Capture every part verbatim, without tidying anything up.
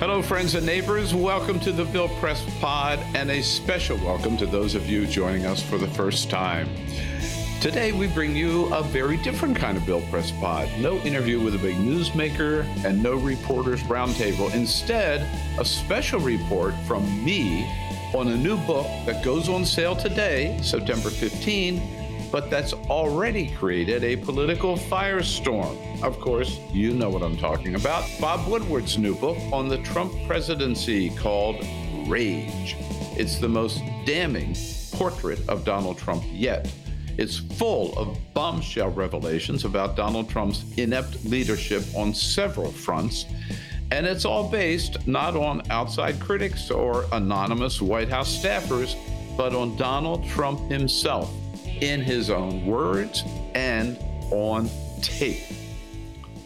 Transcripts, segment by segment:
Hello, friends and neighbors. Welcome to the Bill Press Pod, and a special welcome to those of you joining us for the first time. Today, we bring you a very different kind of Bill Press Pod. No interview with a big newsmaker and no reporters roundtable. Instead, a special report from me on a new book that goes on sale today, September fifteenth, but that's already created a political firestorm. Of course, you know what I'm talking about. Bob Woodward's new book on the Trump presidency called Rage. It's the most damning portrait of Donald Trump yet. It's full of bombshell revelations about Donald Trump's inept leadership on several fronts. And it's all based not on outside critics or anonymous White House staffers, but on Donald Trump himself in his own words and on tape.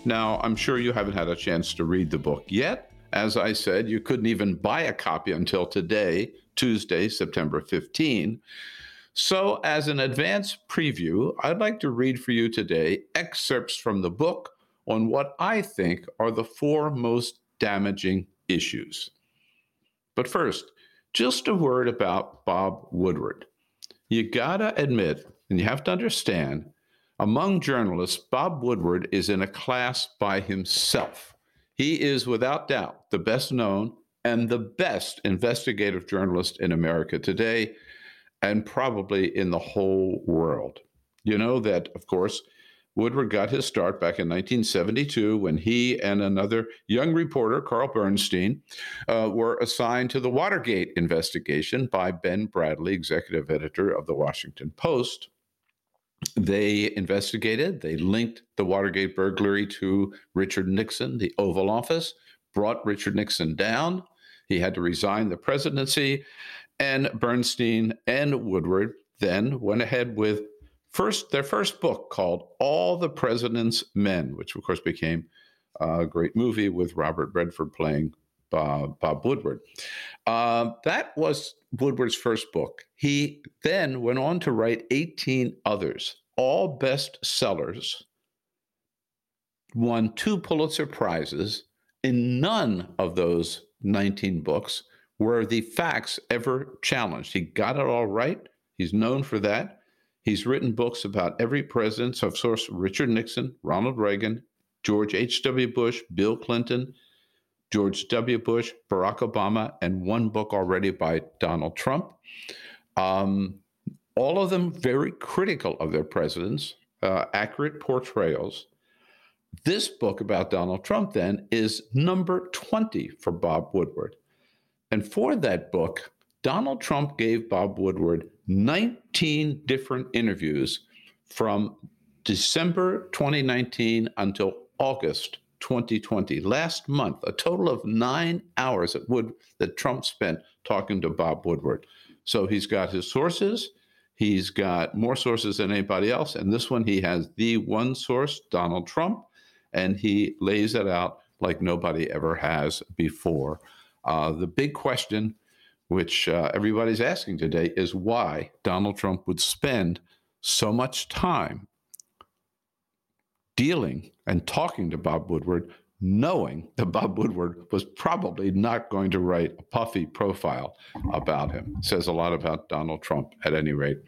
Now, I'm sure you haven't had a chance to read the book yet. As I said, you couldn't even buy a copy until today, Tuesday, September fifteenth. So as an advance preview, I'd like to read for you today excerpts from the book on what I think are the four most damaging issues. But first, just a word about Bob Woodward. You gotta admit, and you have to understand, among journalists, Bob Woodward is in a class by himself. He is without doubt the best known and the best investigative journalist in America today, and probably in the whole world. You know that, of course, Woodward got his start back in nineteen seventy-two when he and another young reporter, Carl Bernstein, uh, were assigned to the Watergate investigation by Ben Bradlee, executive editor of the Washington Post. They investigated, they linked the Watergate burglary to Richard Nixon, the Oval Office, brought Richard Nixon down. He had to resign the presidency. And Bernstein and Woodward then went ahead with first their first book called All the President's Men, which, of course, became a great movie with Robert Redford playing Bob, Bob Woodward. Uh, that was Woodward's first book. He then went on to write eighteen others, all bestsellers, won two Pulitzer Prizes. In none of those nineteen books were the facts ever challenged. He got it all right. He's known for that. He's written books about every president, so of course, Richard Nixon, Ronald Reagan, George H W. Bush, Bill Clinton, George W. Bush, Barack Obama, and one book already by Donald Trump. Um, all of them very critical of their presidents, uh, accurate portrayals. This book about Donald Trump, then, is number twenty for Bob Woodward. And for that book, Donald Trump gave Bob Woodward nineteen different interviews from December twenty nineteen until August twenty twenty, last month, a total of nine hours that, Wood, that Trump spent talking to Bob Woodward. So he's got his sources. He's got more sources than anybody else. And this one, he has the one source, Donald Trump, and he lays it out like nobody ever has before. Uh, the big question, which uh, everybody's asking today, is why Donald Trump would spend so much time dealing and talking to Bob Woodward, knowing that Bob Woodward was probably not going to write a puffy profile about him. It says a lot about Donald Trump, at any rate.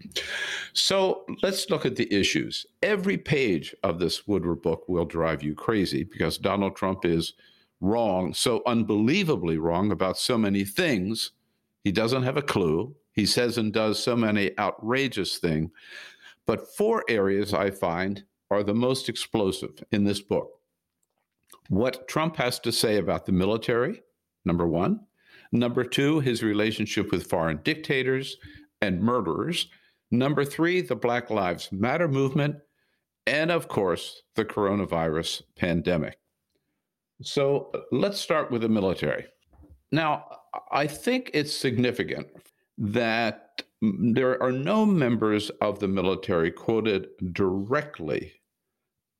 So let's look at the issues. Every page of this Woodward book will drive you crazy because Donald Trump is wrong, so unbelievably wrong about so many things. He doesn't have a clue. He says and does so many outrageous things. But four areas I find are the most explosive in this book. What Trump has to say about the military, number one. Number two, his relationship with foreign dictators and murderers. Number three, the Black Lives Matter movement. and of course, the coronavirus pandemic. So let's start with the military. Now, I think it's significant that there are no members of the military quoted directly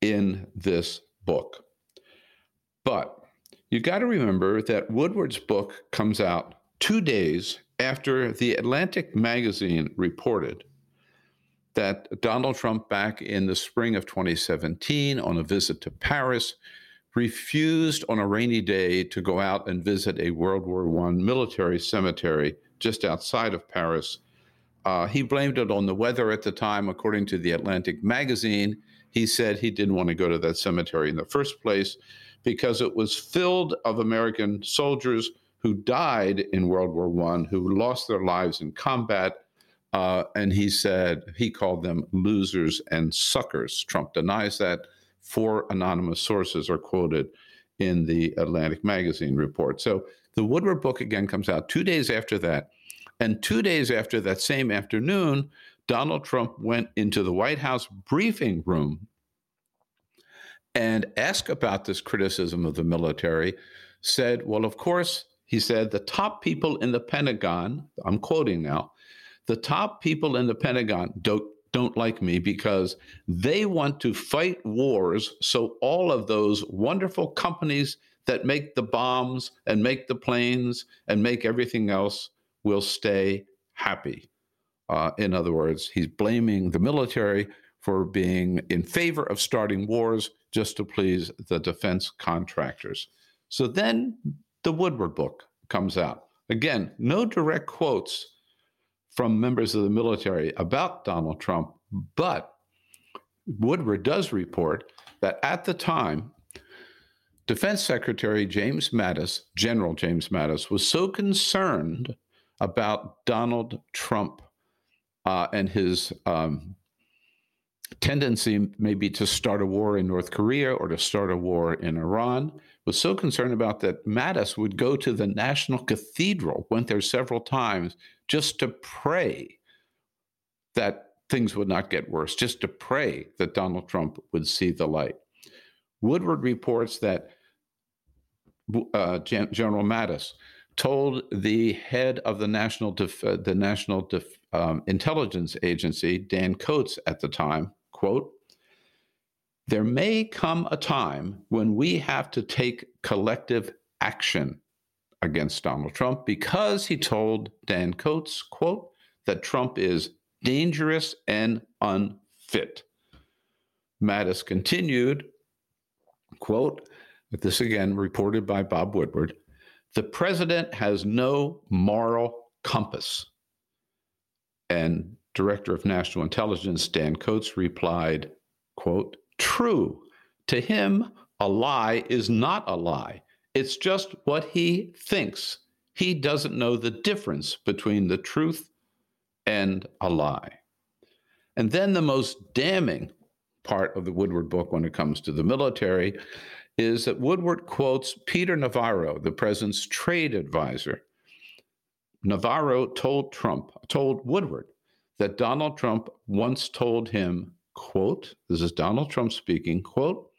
in this book. But you got to remember that Woodward's book comes out two days after The Atlantic magazine reported that Donald Trump, back in the spring of twenty seventeen on a visit to Paris, refused on a rainy day to go out and visit a World War One military cemetery just outside of Paris. Uh, he blamed it on the weather at the time. According to The Atlantic magazine, he said he didn't want to go to that cemetery in the first place because it was filled of American soldiers who died in World War One, who lost their lives in combat. Uh, and he said he called them losers and suckers. Trump denies that. Four anonymous sources are quoted in the Atlantic magazine report. So the Woodward book, again, comes out two days after that. And two days after that same afternoon, Donald Trump went into the White House briefing room and asked about this criticism of the military, said, well, of course, he said, the top people in the Pentagon, I'm quoting now, the top people in the Pentagon don't don't like me because they want to fight wars so all of those wonderful companies that make the bombs and make the planes and make everything else will stay happy. Uh, in other words, he's blaming the military for being in favor of starting wars just to please the defense contractors. So then the Woodward book comes out. Again, no direct quotes from members of the military about Donald Trump, but Woodward does report that at the time, Defense Secretary James Mattis, General James Mattis, was so concerned about Donald Trump uh, and his um, tendency maybe to start a war in North Korea or to start a war in Iran, was so concerned about that Mattis would go to the National Cathedral, went there several times, just to pray that things would not get worse, just to pray that Donald Trump would see the light. Woodward reports that uh, Gen- General Mattis told the head of the National, Def- the National Def- um, Intelligence Agency, Dan Coats, at the time, quote, there may come a time when we have to take collective action against Donald Trump because he told Dan Coats, quote, that Trump is dangerous and unfit. Mattis continued, quote, this again reported by Bob Woodward, the president has no moral compass. And Director of National Intelligence Dan Coats replied, quote, true. To him, a lie is not a lie. It's just what he thinks. He doesn't know the difference between the truth and a lie. And then the most damning part of the Woodward book when it comes to the military is that Woodward quotes Peter Navarro, the president's trade advisor. Navarro told Trump, told Woodward that Donald Trump once told him, quote, this is Donald Trump speaking, quote,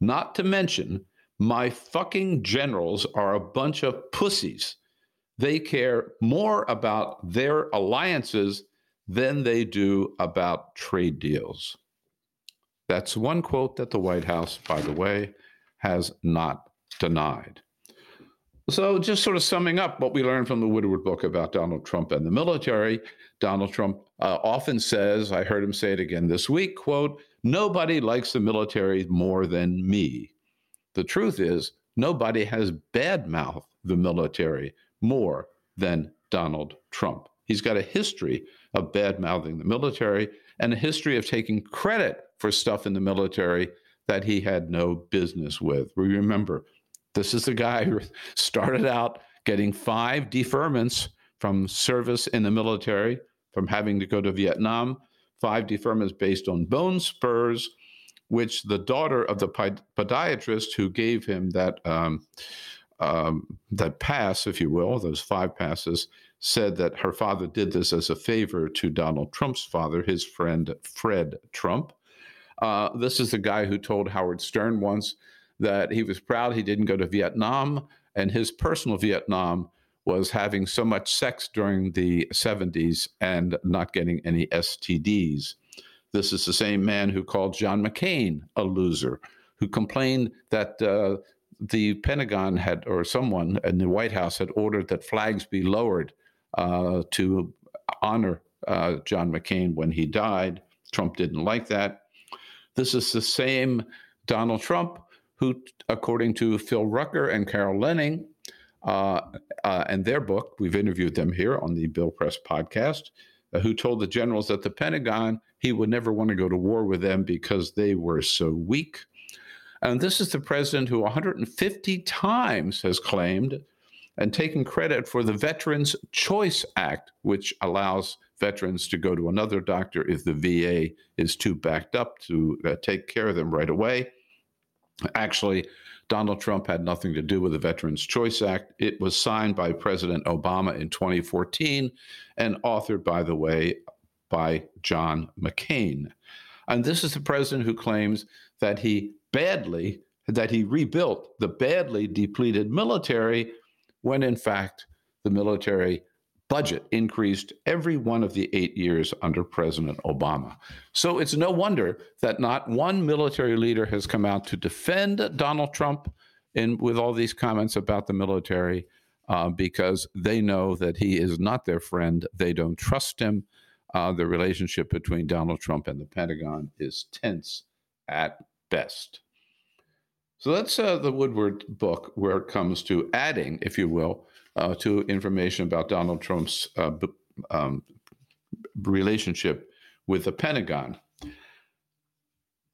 not to mention my fucking generals are a bunch of pussies. They care more about their alliances than they do about trade deals. That's one quote that the White House, by the way, has not denied. So just sort of summing up what we learned from the Woodward book about Donald Trump and the military, Donald Trump uh, often says, I heard him say it again this week, quote, nobody likes the military more than me. The truth is, nobody has badmouthed the military more than Donald Trump. He's got a history of badmouthing the military and a history of taking credit for stuff in the military that he had no business with. We remember, this is the guy who started out getting five deferments from service in the military, from having to go to Vietnam, five deferments based on bone spurs, which the daughter of the podiatrist who gave him that um, um, that pass, if you will, those five passes, said that her father did this as a favor to Donald Trump's father, his friend Fred Trump. Uh, this is the guy who told Howard Stern once that he was proud he didn't go to Vietnam, and his personal Vietnam was having so much sex during the seventies and not getting any S T Ds. This is the same man who called John McCain a loser, who complained that uh, the Pentagon had, or someone in the White House had ordered that flags be lowered uh, to honor uh, John McCain when he died. Trump didn't like that. This is the same Donald Trump who, according to Phil Rucker and Carol Lenning, uh, uh, and their book, we've interviewed them here on the Bill Press podcast, uh, who told the generals at the Pentagon he would never want to go to war with them because they were so weak. And this is the president who one hundred fifty times has claimed and taken credit for the Veterans Choice Act, which allows veterans to go to another doctor if the V A is too backed up to uh, take care of them right away. Actually, Donald Trump had nothing to do with the Veterans Choice Act. It was signed by President Obama in twenty fourteen and authored, by the way, by John McCain. And this is the president who claims that he badly, that he rebuilt the badly depleted military when, in fact, the military budget increased every one of the eight years under President Obama. So it's no wonder that not one military leader has come out to defend Donald Trump in, with all these comments about the military, uh, because they know that he is not their friend. They don't trust him. Uh, the relationship between Donald Trump and the Pentagon is tense at best. So that's uh, the Woodward book, where it comes to adding, if you will, Uh, to information about Donald Trump's uh, b- um, relationship with the Pentagon.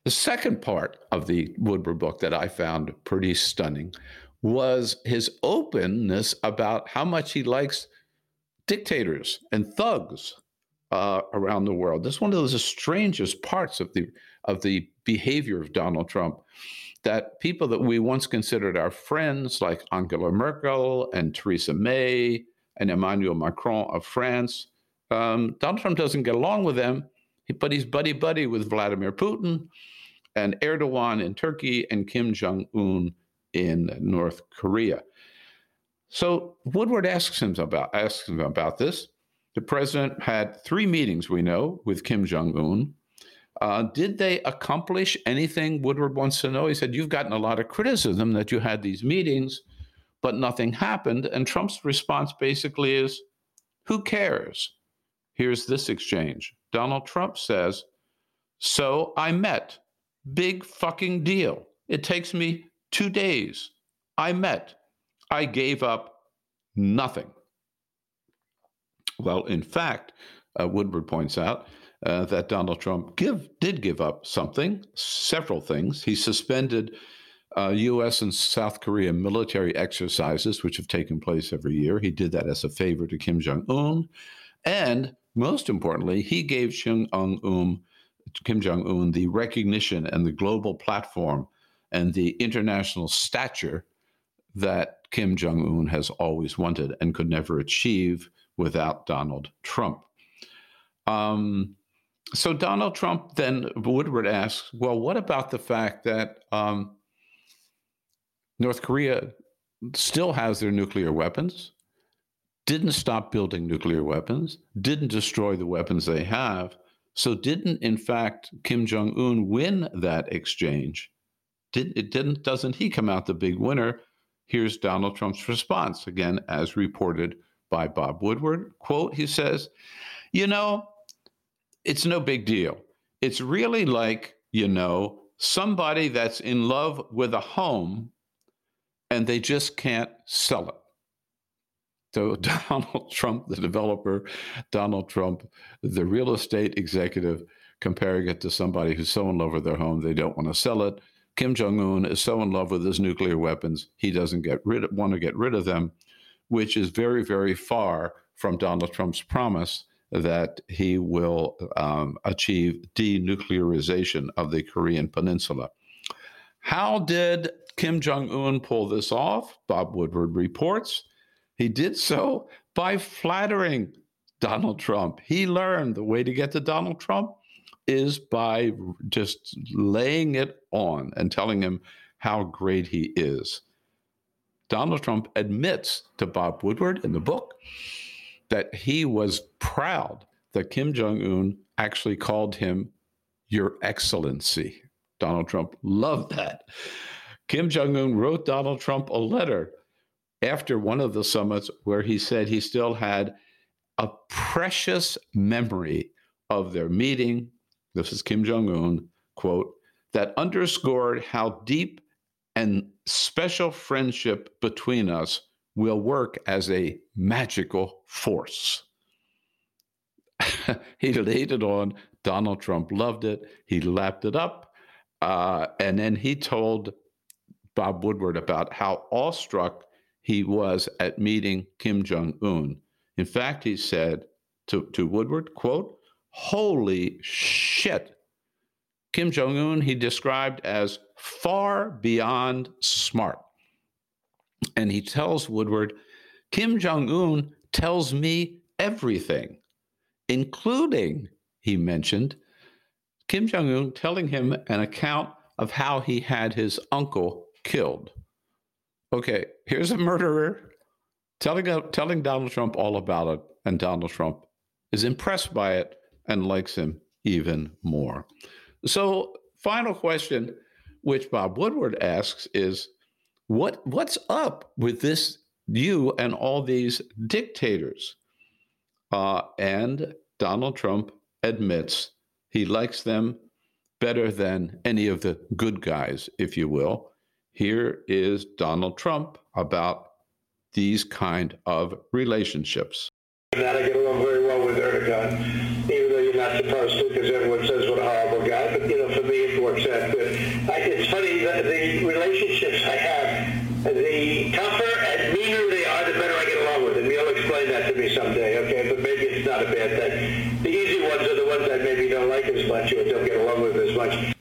The second part of the Woodward book that I found pretty stunning was his openness about how much he likes dictators and thugs uh, around the world. This is one of those strangest parts of the of the behavior of Donald Trump, that people that we once considered our friends, like Angela Merkel and Theresa May and Emmanuel Macron of France, um, Donald Trump doesn't get along with them, but he's buddy-buddy with Vladimir Putin and Erdogan in Turkey and Kim Jong-un in North Korea. So Woodward asks him about, asks him about this. The president had three meetings, we know, with Kim Jong-un. Uh, did they accomplish anything? Woodward wants to know. He said, you've gotten a lot of criticism that you had these meetings, but nothing happened. And Trump's response basically is, who cares? Here's this exchange. Donald Trump says, so I met. Big fucking deal. It takes me two days. I met. I gave up nothing. Well, in fact, uh, Woodward points out, Uh, that Donald Trump give, did give up something, several things. He suspended uh, U S and South Korea military exercises, which have taken place every year. He did that as a favor to Kim Jong-un. And most importantly, he gave Kim Jong-un, Kim Jong-un the recognition and the global platform and the international stature that Kim Jong-un has always wanted and could never achieve without Donald Trump. Um, So Donald Trump then, Woodward asks, well, what about the fact that um, North Korea still has their nuclear weapons, didn't stop building nuclear weapons, didn't destroy the weapons they have, so didn't, in fact, Kim Jong-un win that exchange? Did, it didn't, doesn't he come out the big winner? Here's Donald Trump's response, again, as reported by Bob Woodward. Quote, he says, you know, it's no big deal. It's really like, you know, somebody that's in love with a home and they just can't sell it. So Donald Trump, the developer, Donald Trump, the real estate executive, comparing it to somebody who's so in love with their home, they don't want to sell it. Kim Jong-un is so in love with his nuclear weapons, he doesn't get rid of, want to get rid of them, which is very, very far from Donald Trump's promise that he will um, achieve denuclearization of the Korean peninsula. How did Kim Jong-un pull this off? Bob Woodward reports he did so by flattering Donald Trump. He learned the way to get to Donald Trump is by just laying it on and telling him how great he is. Donald Trump admits to Bob Woodward in the book that he was proud that Kim Jong-un actually called him Your Excellency. Donald Trump loved that. Kim Jong-un wrote Donald Trump a letter after one of the summits where he said he still had a precious memory of their meeting. This is Kim Jong-un, quote, that underscored how deep and special friendship between us will work as a magical force. He laid it on. Donald Trump loved it. He lapped it up. Uh, and then he told Bob Woodward about how awestruck he was at meeting Kim Jong-un. In fact, he said to, to Woodward, quote, holy shit. Kim Jong-un, he described as far beyond smart. And he tells Woodward, Kim Jong-un tells me everything, including, he mentioned, Kim Jong-un telling him an account of how he had his uncle killed. Okay, here's a murderer telling, telling Donald Trump all about it, and Donald Trump is impressed by it and likes him even more. So, final question, which Bob Woodward asks, is what what's up with this, you and all these dictators? Uh, and Donald Trump admits he likes them better than any of the good guys, if you will. Here is Donald Trump about these kind of relationships. That I get along very well with Erdogan, even though you're not supposed to, because everyone says what a horrible guy. But, you know, for me, it works out good. I, it's funny that the relationships I have, the tougher and meaner they are, the better I get along with them. You'll explain that to me someday, okay? But maybe it's not a bad thing. The easy ones are the ones I maybe don't like as much or don't get along with as much.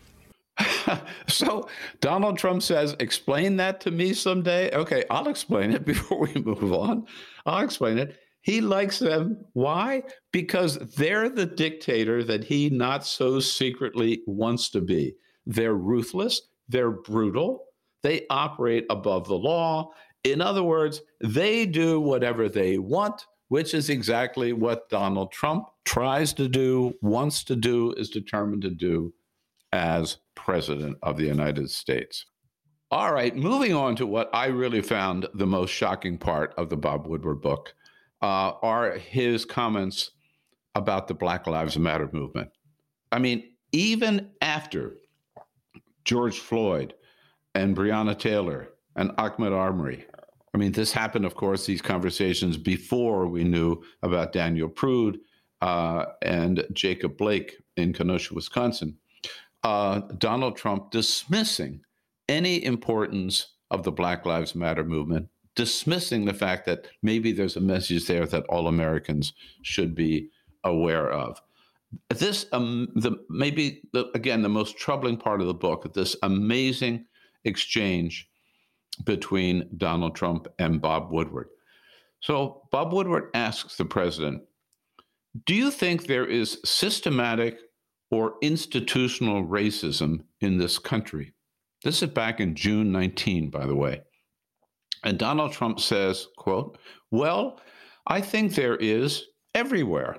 So Donald Trump says, explain that to me someday. Okay, I'll explain it before we move on. I'll explain it. He likes them. Why? Because they're the dictator that he not so secretly wants to be. They're ruthless. They're brutal. They operate above the law. In other words, they do whatever they want, which is exactly what Donald Trump tries to do, wants to do, is determined to do as President of the United States. All right, moving on to what I really found the most shocking part of the Bob Woodward book. Uh, are his comments about the Black Lives Matter movement. I mean, even after George Floyd and Breonna Taylor and Ahmaud Arbery, I mean, this happened, of course, these conversations before we knew about Daniel Prude uh, and Jacob Blake in Kenosha, Wisconsin, uh, Donald Trump dismissing any importance of the Black Lives Matter movement, dismissing the fact that maybe there's a message there that all Americans should be aware of. This, um, the, maybe, the, again, the most troubling part of the book, this amazing exchange between Donald Trump and Bob Woodward. So Bob Woodward asks the president, do you think there is systematic or institutional racism in this country? This is back in June nineteenth, by the way. And Donald Trump says, quote, well, I think there is everywhere.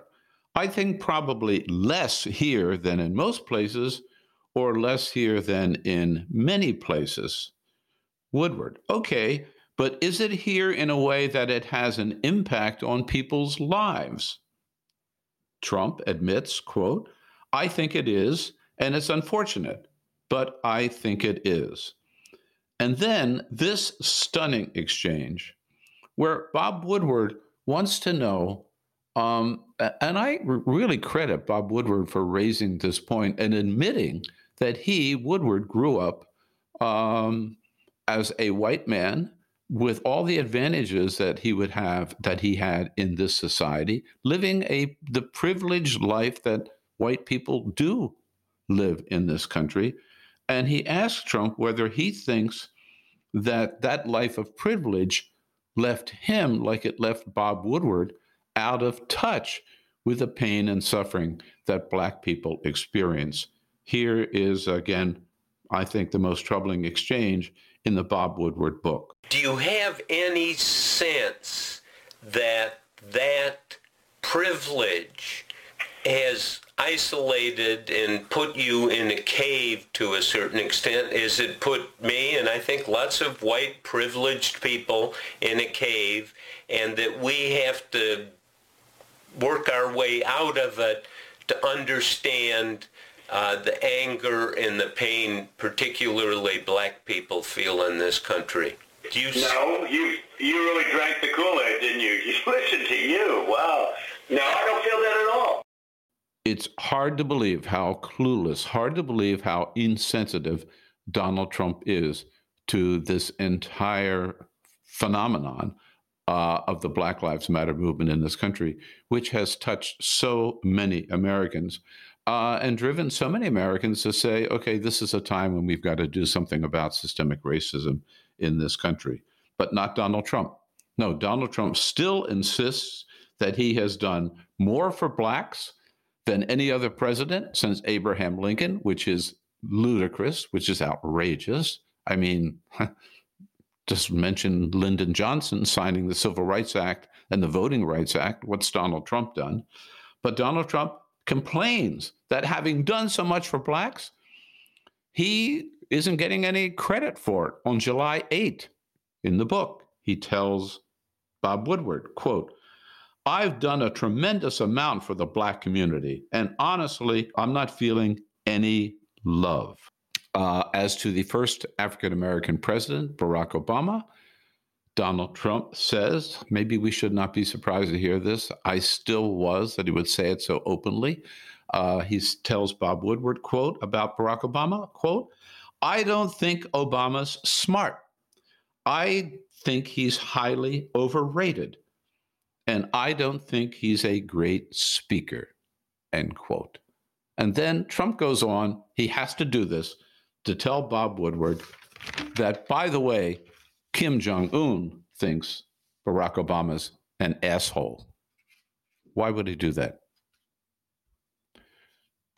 I think probably less here than in most places or less here than in many places. Woodward, okay, but is it here in a way that it has an impact on people's lives? Trump admits, quote, I think it is, and it's unfortunate, but I think it is. And then this stunning exchange where Bob Woodward wants to know, um, and I really credit Bob Woodward for raising this point and admitting that he, Woodward, grew up um, as a white man with all the advantages that he would have, that he had in this society, living a the privileged life that white people do live in this country. And he asked Trump whether he thinks that that life of privilege left him, like it left Bob Woodward, out of touch with the pain and suffering that Black people experience. Here is, again, I think, the most troubling exchange in the Bob Woodward book. Do you have any sense that that privilege has isolated and put you in a cave to a certain extent? Is it put me, and I think lots of white privileged people, in a cave, and that we have to work our way out of it to understand uh, the anger and the pain particularly Black people feel in this country? Do you No, you you really drank the Kool-Aid, didn't you? You listened to you. Wow. No, I don't feel that at all. It's hard to believe how clueless, hard to believe how insensitive Donald Trump is to this entire phenomenon uh, of the Black Lives Matter movement in this country, which has touched so many Americans uh, and driven so many Americans to say, okay, this is a time when we've got to do something about systemic racism in this country, but not Donald Trump. No, Donald Trump still insists that he has done more for Blacks than any other president since Abraham Lincoln, which is ludicrous, which is outrageous. I mean, just mention Lyndon Johnson signing the Civil Rights Act and the Voting Rights Act. What's Donald Trump done? But Donald Trump complains that having done so much for Blacks, he isn't getting any credit for it. On July eighth, in the book, he tells Bob Woodward, quote, "I've done a tremendous amount for the Black community, and honestly, I'm not feeling any love." Uh, as to the first African-American president, Barack Obama, Donald Trump says, maybe we should not be surprised to hear this, I still was, that he would say it so openly. Uh, he tells Bob Woodward, quote, about Barack Obama, quote, "I don't think Obama's smart. I think he's highly overrated. And I don't think he's a great speaker," end quote. And then Trump goes on, he has to do this, to tell Bob Woodward that, by the way, Kim Jong-un thinks Barack Obama's an asshole. Why would he do that?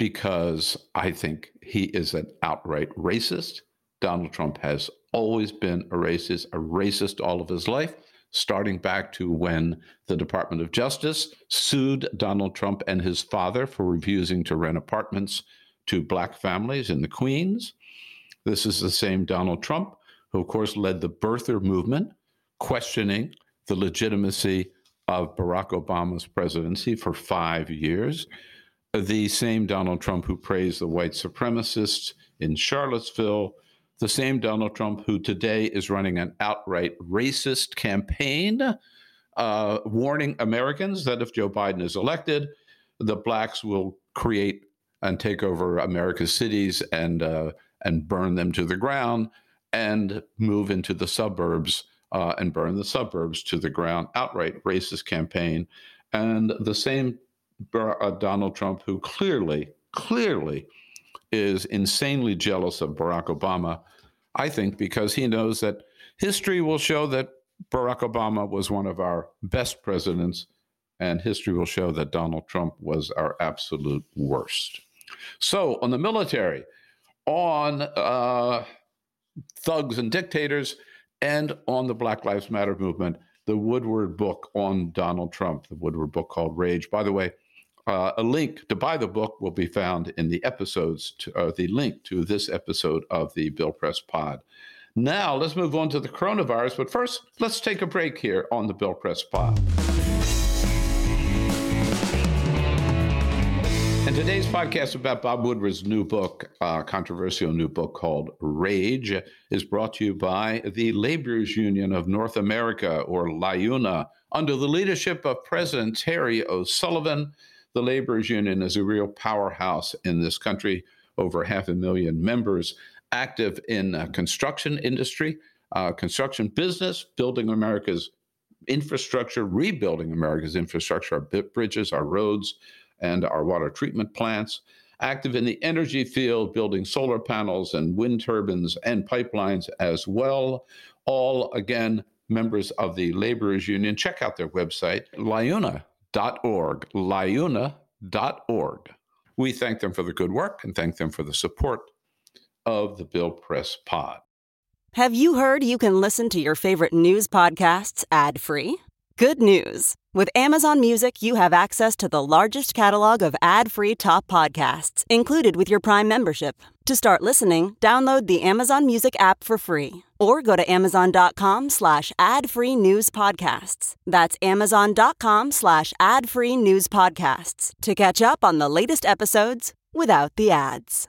Because I think he is an outright racist. Donald Trump has always been a racist, a racist all of his life, starting back to when the Department of Justice sued Donald Trump and his father for refusing to rent apartments to Black families in the Queens. This is the same Donald Trump who, of course, led the birther movement, questioning the legitimacy of Barack Obama's presidency for five years. The same Donald Trump who praised the white supremacists in Charlottesville, the same Donald Trump who today is running an outright racist campaign, uh, warning Americans that if Joe Biden is elected, the Blacks will create and take over America's cities and uh, and burn them to the ground and move into the suburbs uh, and burn the suburbs to the ground. Outright racist campaign. And the same uh, Donald Trump who clearly, clearly is insanely jealous of Barack Obama, I think, because he knows that history will show that Barack Obama was one of our best presidents, and history will show that Donald Trump was our absolute worst. So on the military, on uh, thugs and dictators, and on the Black Lives Matter movement, the Woodward book on Donald Trump, the Woodward book called Rage. By the way, Uh, a link to buy the book will be found in the episodes, to, uh, the link to this episode of the Bill Press Pod. Now, let's move on to the coronavirus, but first, let's take a break here on the Bill Press Pod. And today's podcast about Bob Woodward's new book, uh, controversial new book called Rage, is brought to you by the Laborers Union of North America, or LIUNA, under the leadership of President Terry O'Sullivan. The Laborers Union is a real powerhouse in this country, over half a million members active in uh, construction industry, uh, construction business, building America's infrastructure, rebuilding America's infrastructure, our bridges, our roads, and our water treatment plants, active in the energy field, building solar panels and wind turbines and pipelines as well. All, again, members of the Laborers Union. Check out their website, LIUNA. L I U N A dot org, L I U N A dot org. We thank them for the good work and thank them for the support of the Bill Press Pod. Have you heard you can listen to your favorite news podcasts ad-free? Good news. With Amazon Music, you have access to the largest catalog of ad-free top podcasts included with your Prime membership. To start listening, download the Amazon Music app for free or go to amazon.com slash ad-free news podcasts. That's amazon.com slash ad-free news podcasts to catch up on the latest episodes without the ads.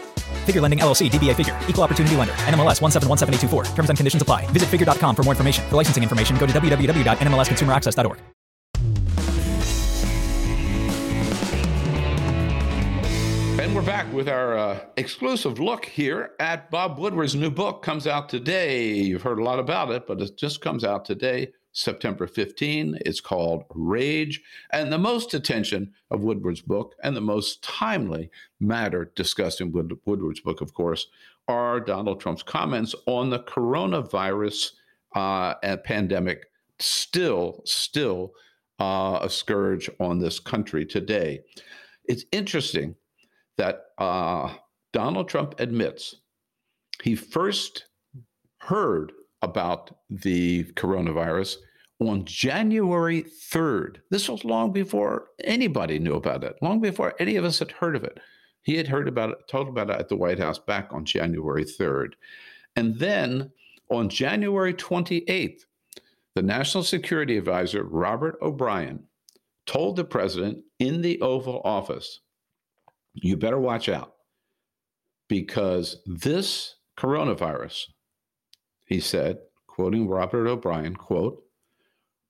Figure Lending, L L C, D B A Figure, Equal Opportunity Lender, N M L S one seven one seven eight two four. Terms and conditions apply. Visit figure dot com for more information. For licensing information, go to w w w dot n m l s consumer access dot org. And we're back with our uh, exclusive look here at Bob Woodward's new book. Comes out today. You've heard a lot about it, but it just comes out today, September fifteenth. It's called Rage, and the most attention of Woodward's book and the most timely matter discussed in Wood- Woodward's book, of course, are Donald Trump's comments on the coronavirus uh, and pandemic, still, still uh, a scourge on this country today. It's interesting that uh, Donald Trump admits he first heard about the coronavirus on January third. This was long before anybody knew about it, long before any of us had heard of it. He had heard about it, told about it at the White House back on January third. And then on January twenty-eighth, the National Security Advisor, Robert O'Brien, told the president in the Oval Office, you better watch out because this coronavirus, he said, quoting Robert O'Brien, quote,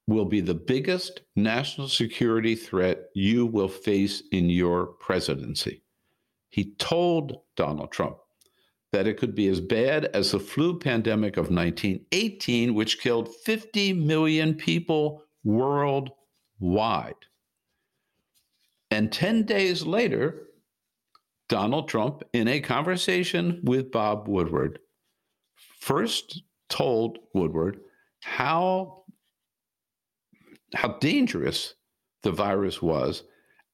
will be the biggest national security threat you will face in your presidency. He told Donald Trump that it could be as bad as the flu pandemic of nineteen eighteen, which killed fifty million people worldwide. And ten days later, Donald Trump, in a conversation with Bob Woodward, first told Woodward how, how dangerous the virus was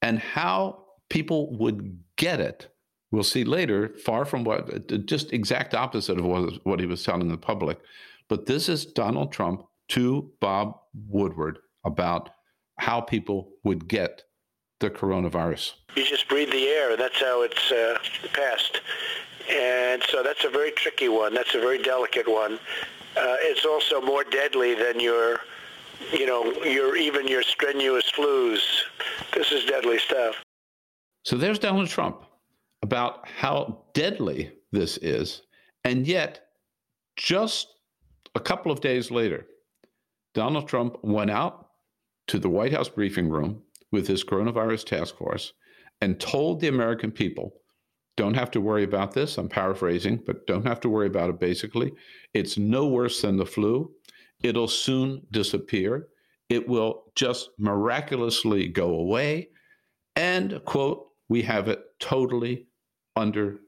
and how people would get it. We'll see later, far from what, just exact opposite of what, what he was telling the public. But this is Donald Trump to Bob Woodward about how people would get the coronavirus. You just breathe the air, and that's how it's uh, passed. And so that's a very tricky one. That's a very delicate one. Uh, it's also more deadly than your, you know, your even your strenuous flus. This is deadly stuff. So there's Donald Trump about how deadly this is. And yet, just a couple of days later, Donald Trump went out to the White House briefing room with his coronavirus task force and told the American people, don't have to worry about this. I'm paraphrasing, but don't have to worry about it, basically. It's no worse than the flu. It'll soon disappear. It will just miraculously go away. and, quote, we have it totally under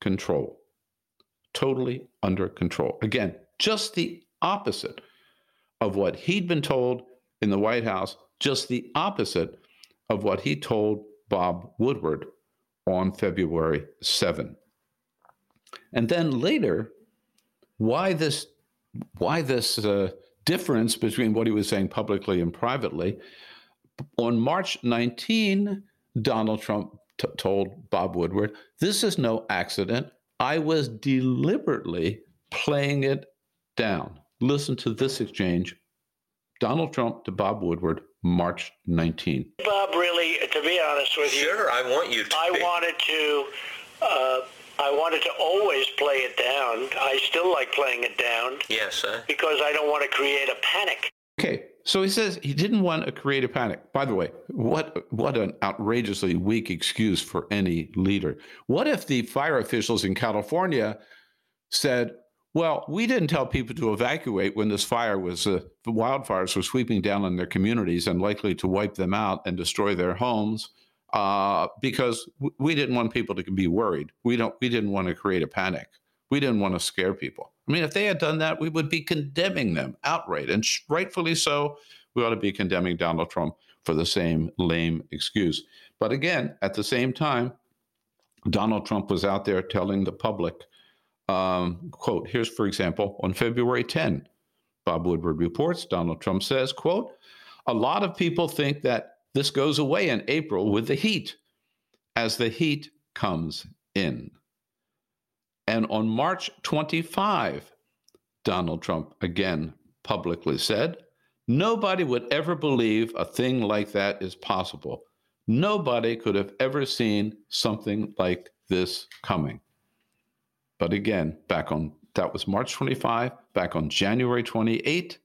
control. Totally under control. Again, just the opposite of what he'd been told in the White House, just the opposite of what he told Bob Woodward on February seventh. And then later, why this, why this uh, difference between what he was saying publicly and privately? On March nineteenth, Donald Trump t- told Bob Woodward, this is no accident. I was deliberately playing it down. Listen to this exchange. Donald Trump to Bob Woodward, March nineteenth. Bob, really, to be honest with you. Sure, I want you to. I be. wanted to, uh, I wanted to always play it down. I still like playing it down. Yes, sir. Because I don't want to create a panic. Okay, so he says he didn't want to create a panic. By the way, what what an outrageously weak excuse for any leader. What if the fire officials in California said, well, we didn't tell people to evacuate when this fire was, uh, the wildfires were sweeping down on their communities and likely to wipe them out and destroy their homes, uh, because w- we didn't want people to be worried. We don't. We didn't want to create a panic. We didn't want to scare people. I mean, if they had done that, we would be condemning them outright, and rightfully so. We ought to be condemning Donald Trump for the same lame excuse. But again, at the same time, Donald Trump was out there telling the public, Um, quote, here's, for example, on February tenth, Bob Woodward reports, Donald Trump says, quote, a lot of people think that this goes away in April with the heat, as the heat comes in. And on March twenty-fifth, Donald Trump again publicly said, nobody would ever believe a thing like that is possible. Nobody could have ever seen something like this coming. But again, back on, that was March twenty-fifth, back on January twenty-eighth,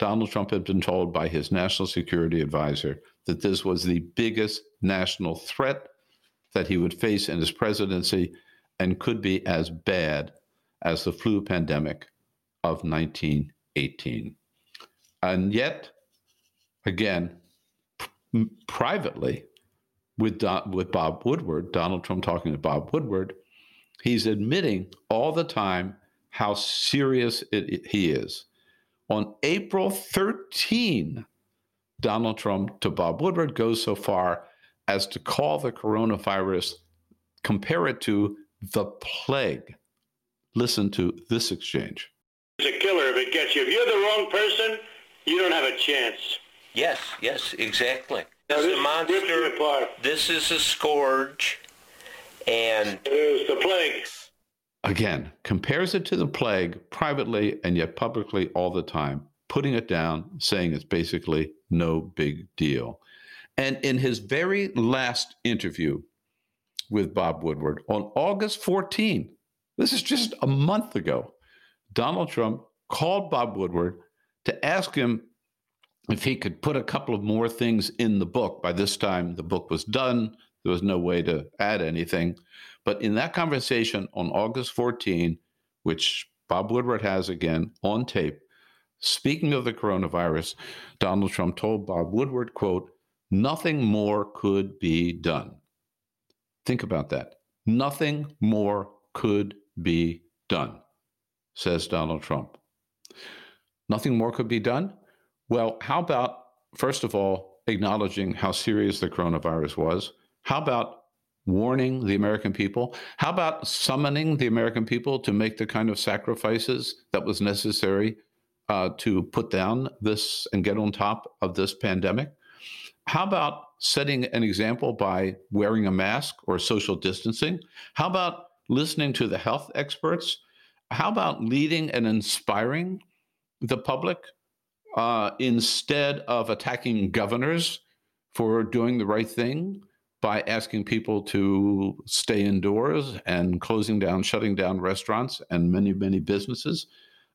Donald Trump had been told by his national security advisor that this was the biggest national threat that he would face in his presidency and could be as bad as the flu pandemic of nineteen eighteen. And yet, again, p- privately, with, Don, with Bob Woodward, Donald Trump talking to Bob Woodward, he's admitting all the time how serious it, it, he is. On April thirteenth, Donald Trump to Bob Woodward goes so far as to call the coronavirus, compare it to the plague. Listen to this exchange. It's a killer if it gets you. If you're the wrong person, you don't have a chance. Yes, yes, exactly. This, this is a monster. This is a scourge. And it was the plague. Again, compares it to the plague privately and yet publicly all the time, putting it down, saying it's basically no big deal. And in his very last interview with Bob Woodward on August fourteenth, this is just a month ago, Donald Trump called Bob Woodward to ask him if he could put a couple of more things in the book. By this time, the book was done. There was no way to add anything. But in that conversation on August fourteenth, which Bob Woodward has again on tape, speaking of the coronavirus, Donald Trump told Bob Woodward, quote, nothing more could be done. Think about that. Nothing more could be done, says Donald Trump. Nothing more could be done? Well, how about, first of all, acknowledging how serious the coronavirus was? How about warning the American people? How about summoning the American people to make the kind of sacrifices that was necessary uh, to put down this and get on top of this pandemic? How about setting an example by wearing a mask or social distancing? How about listening to the health experts? How about leading and inspiring the public uh, instead of attacking governors for doing the right thing by asking people to stay indoors and closing down, shutting down restaurants and many, many businesses?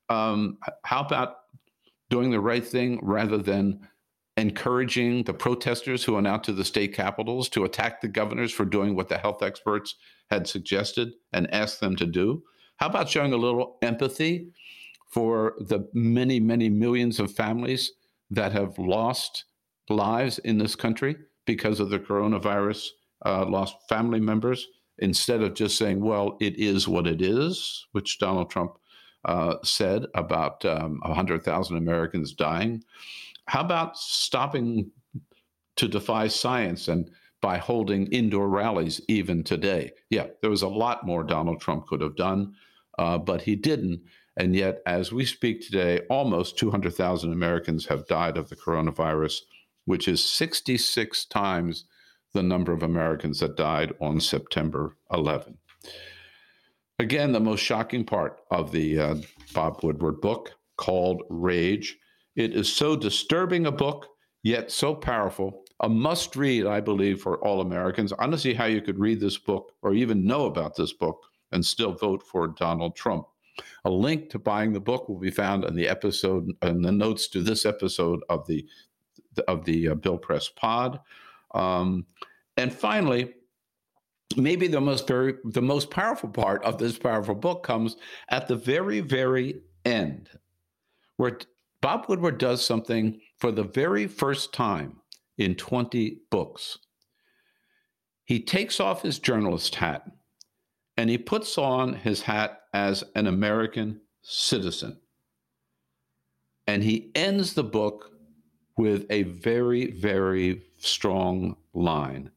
Um, how about doing the right thing rather than encouraging the protesters who went out to the state capitals to attack the governors for doing what the health experts had suggested and asked them to do? How about showing a little empathy for the many, many millions of families that have lost lives in this country because of the coronavirus, uh, lost family members, instead of just saying, well, it is what it is, which Donald Trump uh, said about um, one hundred thousand Americans dying. How about stopping to defy science and by holding indoor rallies even today? Yeah, there was a lot more Donald Trump could have done, uh, but he didn't. And yet, as we speak today, almost two hundred thousand Americans have died of the coronavirus, which is sixty-six times the number of Americans that died on September eleventh. Again, the most shocking part of the uh, Bob Woodward book, called Rage. It is so disturbing a book, yet so powerful, a must-read, I believe, for all Americans. I don't see how you could read this book or even know about this book and still vote for Donald Trump. A link to buying the book will be found in the episode, in the notes to this episode of the of the uh, Bill Press Pod. Um, and finally, maybe the most very, the most powerful part of this powerful book comes at the very, very end, where Bob Woodward does something for the very first time in twenty books. He takes off his journalist hat and he puts on his hat as an American citizen. And he ends the book with a very, very strong line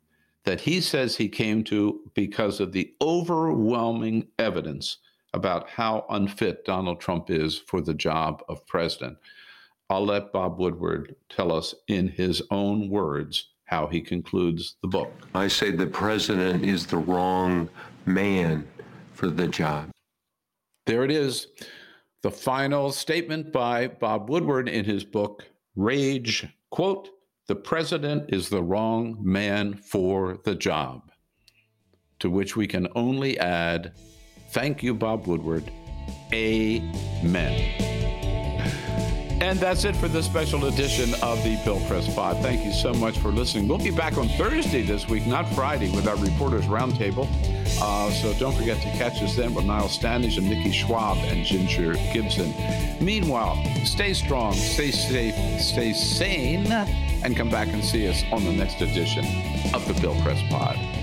that he says he came to because of the overwhelming evidence about how unfit Donald Trump is for the job of president. I'll let Bob Woodward tell us in his own words how he concludes the book. I say the president is the wrong man for the job. There it is, the final statement by Bob Woodward in his book, Rage, quote, "The president is the wrong man for the job," to which we can only add, thank you, Bob Woodward. Amen. And that's it for this special edition of the Bill Press Pod. Thank you so much for listening. We'll be back on Thursday this week, not Friday, with our Reporters Roundtable. Uh, so don't forget to catch us then with Niall Standish and Nikki Schwab and Ginger Gibson. Meanwhile, stay strong, stay safe, stay sane, and come back and see us on the next edition of the Bill Press Pod.